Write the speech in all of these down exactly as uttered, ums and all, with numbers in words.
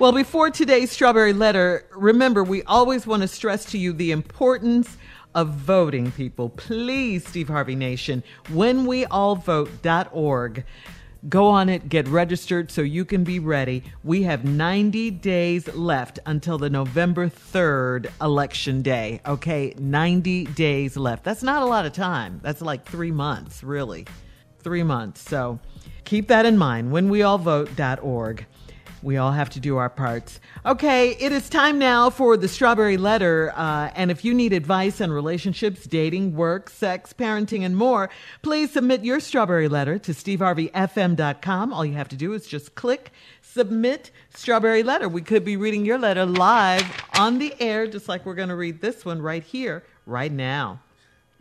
Well, before today's Strawberry Letter, remember, we always want to stress to you the importance of voting, people. Please, Steve Harvey Nation, when we all vote dot org. Go on it, get registered so you can be ready. We have ninety days left until the November third election day, okay? ninety days left. That's not a lot of time. That's like three months, really. Three months. So keep that in mind, when we all vote dot org. We all have to do our parts. Okay, it is time now for the Strawberry Letter. Uh, and if you need advice on relationships, dating, work, sex, parenting, and more, please submit your Strawberry Letter to steve harvey f m dot com. All you have to do is just click Submit Strawberry Letter. We could be reading your letter live on the air, just like we're going to read this one right here, right now.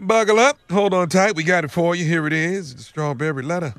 Buckle up. Hold on tight. We got it for you. Here it is, the Strawberry Letter.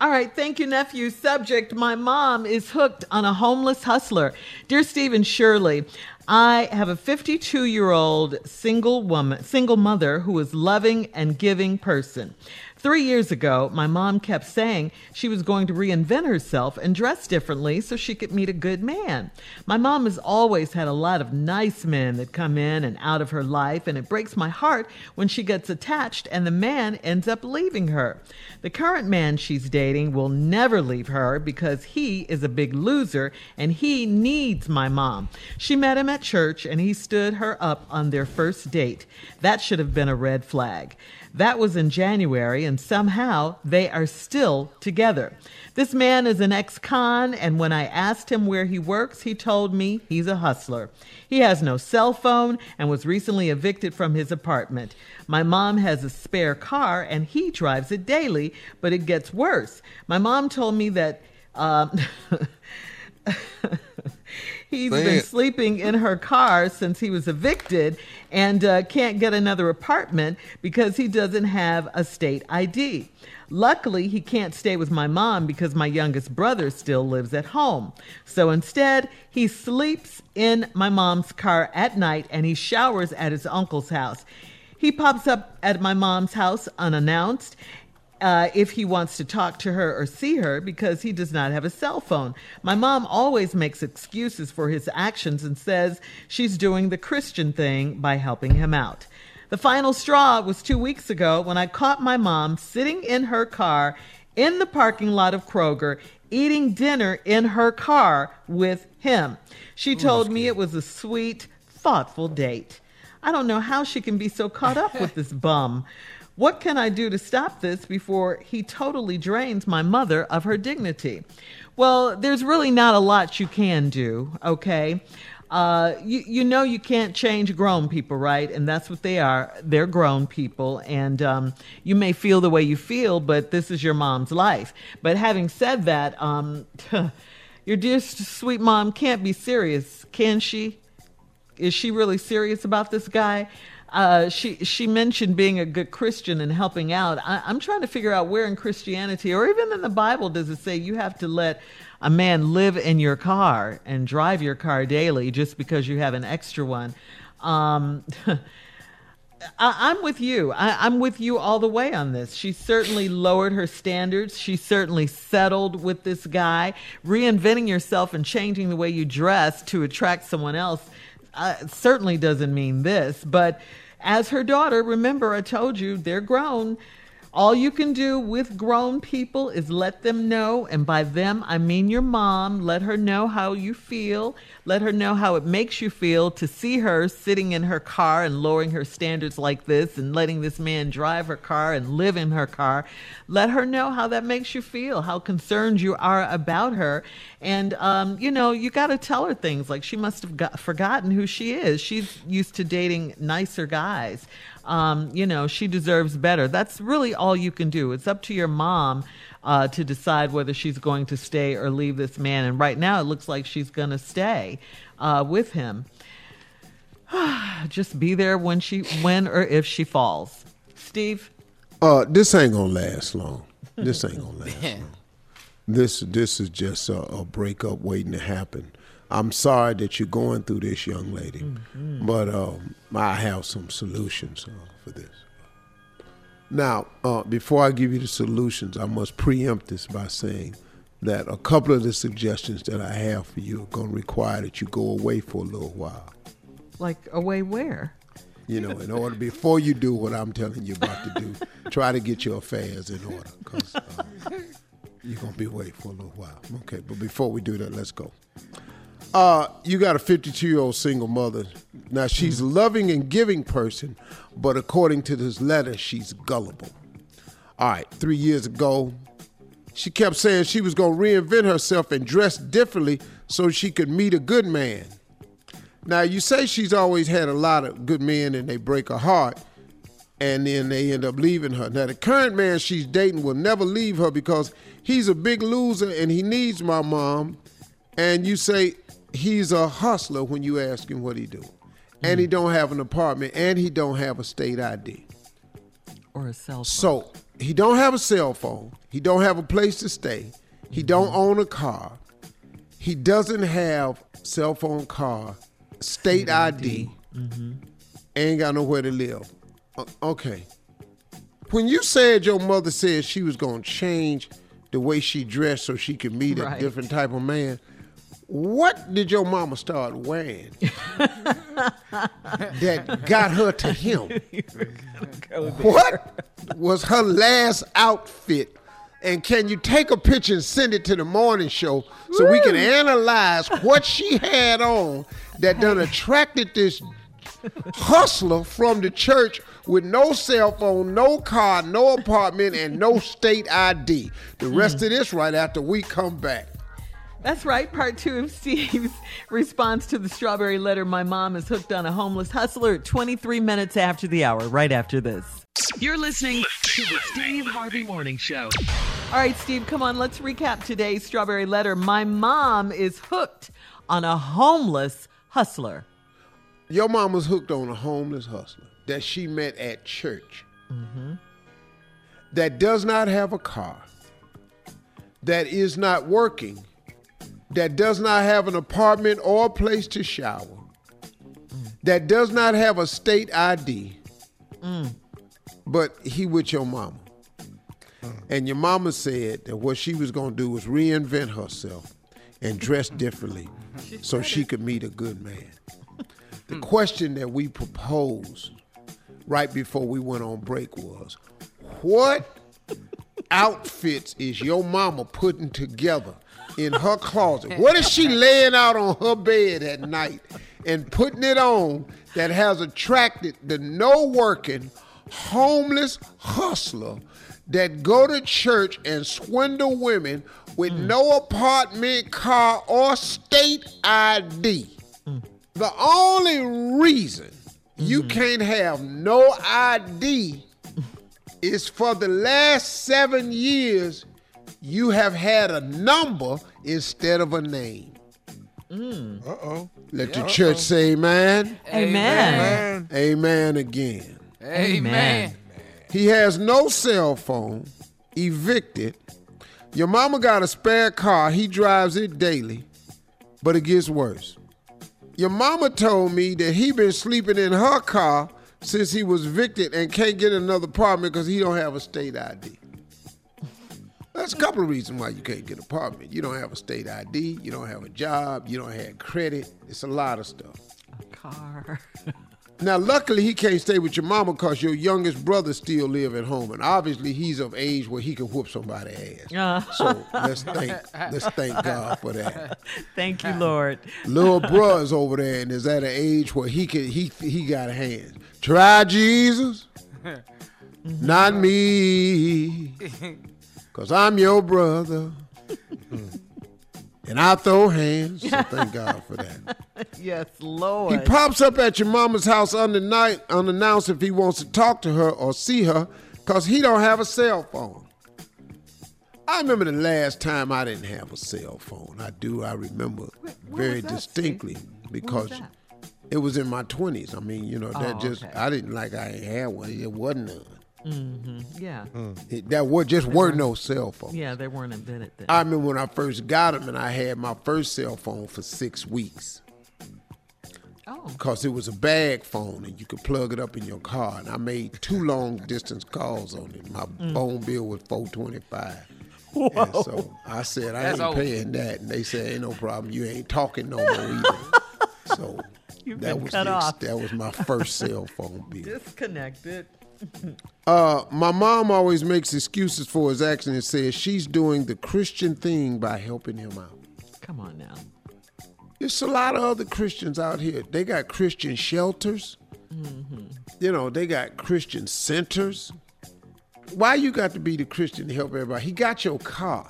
All right. Thank you, nephew. Subject, my mom is hooked on a homeless hustler. Dear Steve and Shirley, I have a fifty-two-year-old single woman, single mother who is loving and giving person. Three years ago, my mom kept saying she was going to reinvent herself and dress differently so she could meet a good man. My mom has always had a lot of nice men that come in and out of her life, and it breaks my heart when she gets attached and the man ends up leaving her. The current man she's dating will never leave her because he is a big loser and he needs my mom. She met him at church and he stood her up on their first date. That should have been a red flag. That was in January, and somehow they are still together. This man is an ex-con, and when I asked him where he works, he told me he's a hustler. He has no cell phone and was recently evicted from his apartment. My mom has a spare car, and he drives it daily, but it gets worse. My mom told me that... Um, He's Say been it. sleeping in her car since he was evicted and uh, can't get another apartment because he doesn't have a state I D. Luckily, he can't stay with my mom because my youngest brother still lives at home. So instead, he sleeps in my mom's car at night and he showers at his uncle's house. He pops up at my mom's house unannounced Uh, if he wants to talk to her or see her because he does not have a cell phone. My mom always makes excuses for his actions and says she's doing the Christian thing by helping him out. The final straw was two weeks ago when I caught my mom sitting in her car in the parking lot of Kroger eating dinner in her car with him. She told Ooh, me it was a sweet, thoughtful date. I don't know how she can be so caught up with this bum. What can I do to stop this before he totally drains my mother of her dignity? Well, there's really not a lot you can do, okay? Uh, you, you know you can't change grown people, right? And that's what they are. They're grown people. And um, you may feel the way you feel, but this is your mom's life. But having said that, um, your dear sweet mom can't be serious, can she? Is she really serious about this guy? Uh, she she mentioned being a good Christian and helping out. I, I'm trying to figure out where in Christianity or even in the Bible does it say you have to let a man live in your car and drive your car daily just because you have an extra one. Um, I, I'm with you. I, I'm with you all the way on this. She certainly lowered her standards. She certainly settled with this guy. Reinventing yourself and changing the way you dress to attract someone else Uh, certainly doesn't mean this, but as her daughter, remember I told you they're grown. All you can do with grown people is let them know, and by them I mean your mom. Let her know how you feel. Let her know how it makes you feel to see her sitting in her car and lowering her standards like this and letting this man drive her car and live in her car. Let her know how that makes you feel, how concerned you are about her. And, um, you know, you got to tell her things like she must have got, forgotten who she is. She's used to dating nicer guys. Um, you know, she deserves better. That's really all you can do. It's up to your mom uh, to decide whether she's going to stay or leave this man. And right now it looks like she's going to stay uh, with him. Just be there when she, when or if she falls. Steve? Uh, this ain't going to last long. This ain't going to last long. This, this is just a, a breakup waiting to happen. I'm sorry that you're going through this, young lady, mm-hmm. but um, I have some solutions uh, for this. Now, uh, before I give you the solutions, I must preempt this by saying that a couple of the suggestions that I have for you are going to require that you go away for a little while. Like away where? You know, in order, before you do what I'm telling you about to do, try to get your affairs in order, because uh, you're going to be away for a little while. Okay, but before we do that, let's go. Uh, you got a fifty-two-year-old single mother. Now, she's a loving and giving person, but according to this letter, she's gullible. All right, three years ago, she kept saying she was going to reinvent herself and dress differently so she could meet a good man. Now, you say she's always had a lot of good men and they break her heart, and then they end up leaving her. Now, the current man she's dating will never leave her because he's a big loser and he needs my mom. And you say he's a hustler when you ask him what he do. And mm. he don't have an apartment, and he don't have a state I D. Or a cell phone. So he don't have a cell phone. He don't have a place to stay. He mm-hmm. don't own a car. He doesn't have cell phone, car, state I D. Mm-hmm. Ain't got nowhere to live. Okay. When you said your mother said she was going to change the way she dressed so she could meet right. a different type of man, what did your mama start wearing that got her to him? Go what was her last outfit? And can you take a picture and send it to the morning show so Woo! We can analyze what she had on that done attracted this hustler from the church with no cell phone, no car, no apartment, and no state I D? The rest mm. of this right after we come back. That's right. Part two of Steve's response to the strawberry letter. My mom is hooked on a homeless hustler. twenty-three minutes after the hour, right after this. You're listening to the Steve Harvey Morning Show. All right, Steve, come on. Let's recap today's strawberry letter. My mom is hooked on a homeless hustler. Your mom was hooked on a homeless hustler that she met at church, mm-hmm. that does not have a car, that is not working, that does not have an apartment or a place to shower, mm. that does not have a state I D, mm. but he with your mama. Mm. And your mama said that what she was going to do was reinvent herself and dress differently she so she could meet a good man. The mm. question that we proposed right before we went on break was, what outfits is your mama putting together in her closet? What is she laying out on her bed at night and putting it on that has attracted the no-working, homeless hustler that go to church and swindle women with mm. no apartment, car, or state I D? Mm. The only reason you mm. can't have no I D is for the last seven years you have had a number instead of a name. Mm. Uh-oh. Let yeah, the church uh-oh. say amen. Amen. Amen. Amen again. Amen. He has no cell phone, evicted. Your mama got a spare car. He drives it daily, but it gets worse. Your mama told me that he been sleeping in her car since he was evicted and can't get another apartment because he don't have a state I D. That's a couple of reasons why you can't get an apartment. You don't have a state I D. You don't have a job. You don't have credit. It's a lot of stuff. A car. Now, luckily, he can't stay with your mama because your youngest brother still live at home. And obviously, he's of age where he can whoop somebody's ass. Uh. So let's thank, let's thank God for that. Thank you, Lord. Little brother's over there and is at an age where he can he he got hands. Try Jesus, not me. Because I'm your brother, mm. and I throw hands, so thank God for that. Yes, Lord. He pops up at your mama's house unannounced, unannounced if he wants to talk to her or see her, because he don't have a cell phone. I remember the last time I didn't have a cell phone. I do, I remember Wait, very that, distinctly, Steve? Because it was in my twenties. I mean, you know, that oh, just, okay. I didn't like I ain't had one. It wasn't none. Mm-hmm. Yeah. Mm. It, that were, just there were no cell phones. Yeah, they weren't invented then. I remember when I first got them and I had my first cell phone for six weeks. Oh. Because it was a bag phone and you could plug it up in your car. And I made two long distance calls on it. My mm. phone bill was four twenty-five. Whoa. And so I said, I That's ain't old. paying that. And they said, ain't no problem. You ain't talking no more either. So You've that been was cut the, off. That was my first cell phone bill. Disconnected. uh, my mom always makes excuses for his action and says she's doing the Christian thing by helping him out. Come on now. There's a lot of other Christians out here. They got Christian shelters. Mm-hmm. You know, they got Christian centers. Why you got to be the Christian to help everybody? He got your car.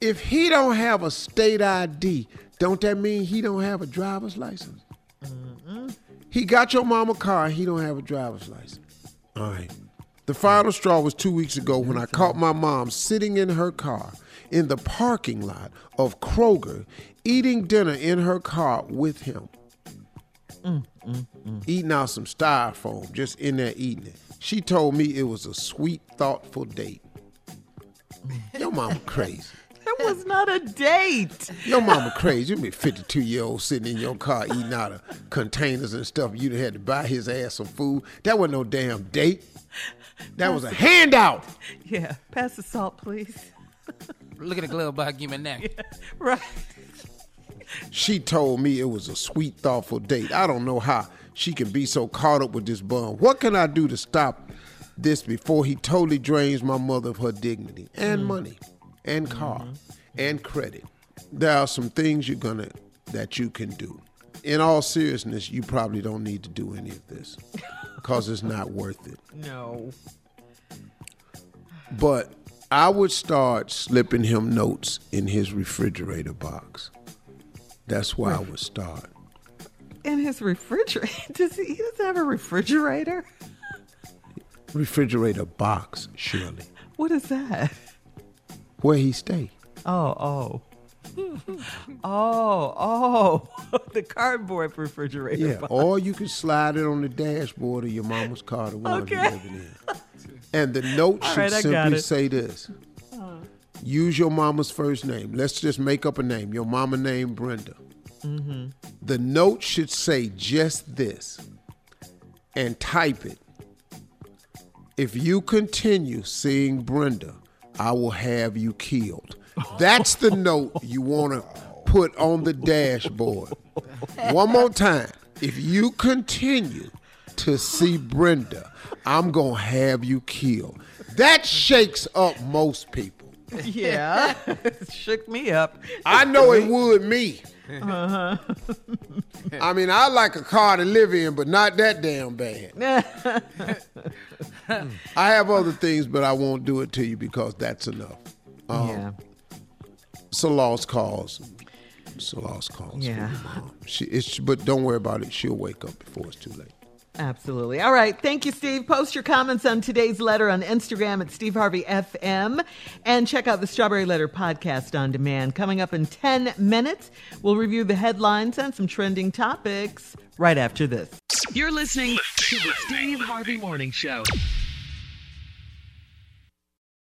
If he don't have a state I D, don't that mean he don't have a driver's license? Mm-hmm. He got your mama car, he don't have a driver's license. All right. The final straw was two weeks ago when I caught my mom sitting in her car in the parking lot of Kroger, eating dinner in her car with him. Mm, mm, mm. Eating out some styrofoam, just in there eating it. She told me it was a sweet, thoughtful date. Your mama crazy. That was not a date. Your mama crazy. You be fifty-two-year-old sitting in your car eating out of containers and stuff. You'd have had to buy his ass some food. That wasn't no damn date. That was a handout. Yeah. Pass the salt, please. Look at the glove box. Give me that. Yeah. Right. She told me it was a sweet, thoughtful date. I don't know how she can be so caught up with this bum. What can I do to stop this before he totally drains my mother of her dignity and mm. money and car mm-hmm. and credit? There are some things you're gonna that you can do. In all seriousness, you probably don't need to do any of this because it's not worth it. No. But I would start slipping him notes in his refrigerator box. That's where Ref- I would start. In his refrigerator? Does he, he doesn't have a refrigerator? Refrigerator box, Shirley. What is that? Where he stay. Oh, oh. oh, oh. The cardboard refrigerator yeah, box. Or you can slide it on the dashboard of your mama's car, the one okay. you're living in. And the note All should right, simply say this. Use your mama's first name. Let's just make up a name. Your mama name, Brenda. Mm-hmm. The note should say just this and type it. If you continue seeing Brenda, I will have you killed. That's the note you want to put on the dashboard. One more time. If you continue to see Brenda, I'm going to have you killed. That shakes up most people. Yeah, it shook me up. I know it would me. Uh-huh. I mean, I like a car to live in, but not that damn bad. I have other things, but I won't do it to you because that's enough. Um, yeah. It's a lost cause. It's a lost cause. Yeah. She, it's, but don't worry about it. She'll wake up before it's too late. Absolutely. All right. Thank you, Steve. Post your comments on today's letter on Instagram at Steve Harvey F M and check out the Strawberry Letter podcast on demand. Coming up in ten minutes, we'll review the headlines and some trending topics right after this. You're listening to the Steve Harvey Morning Show.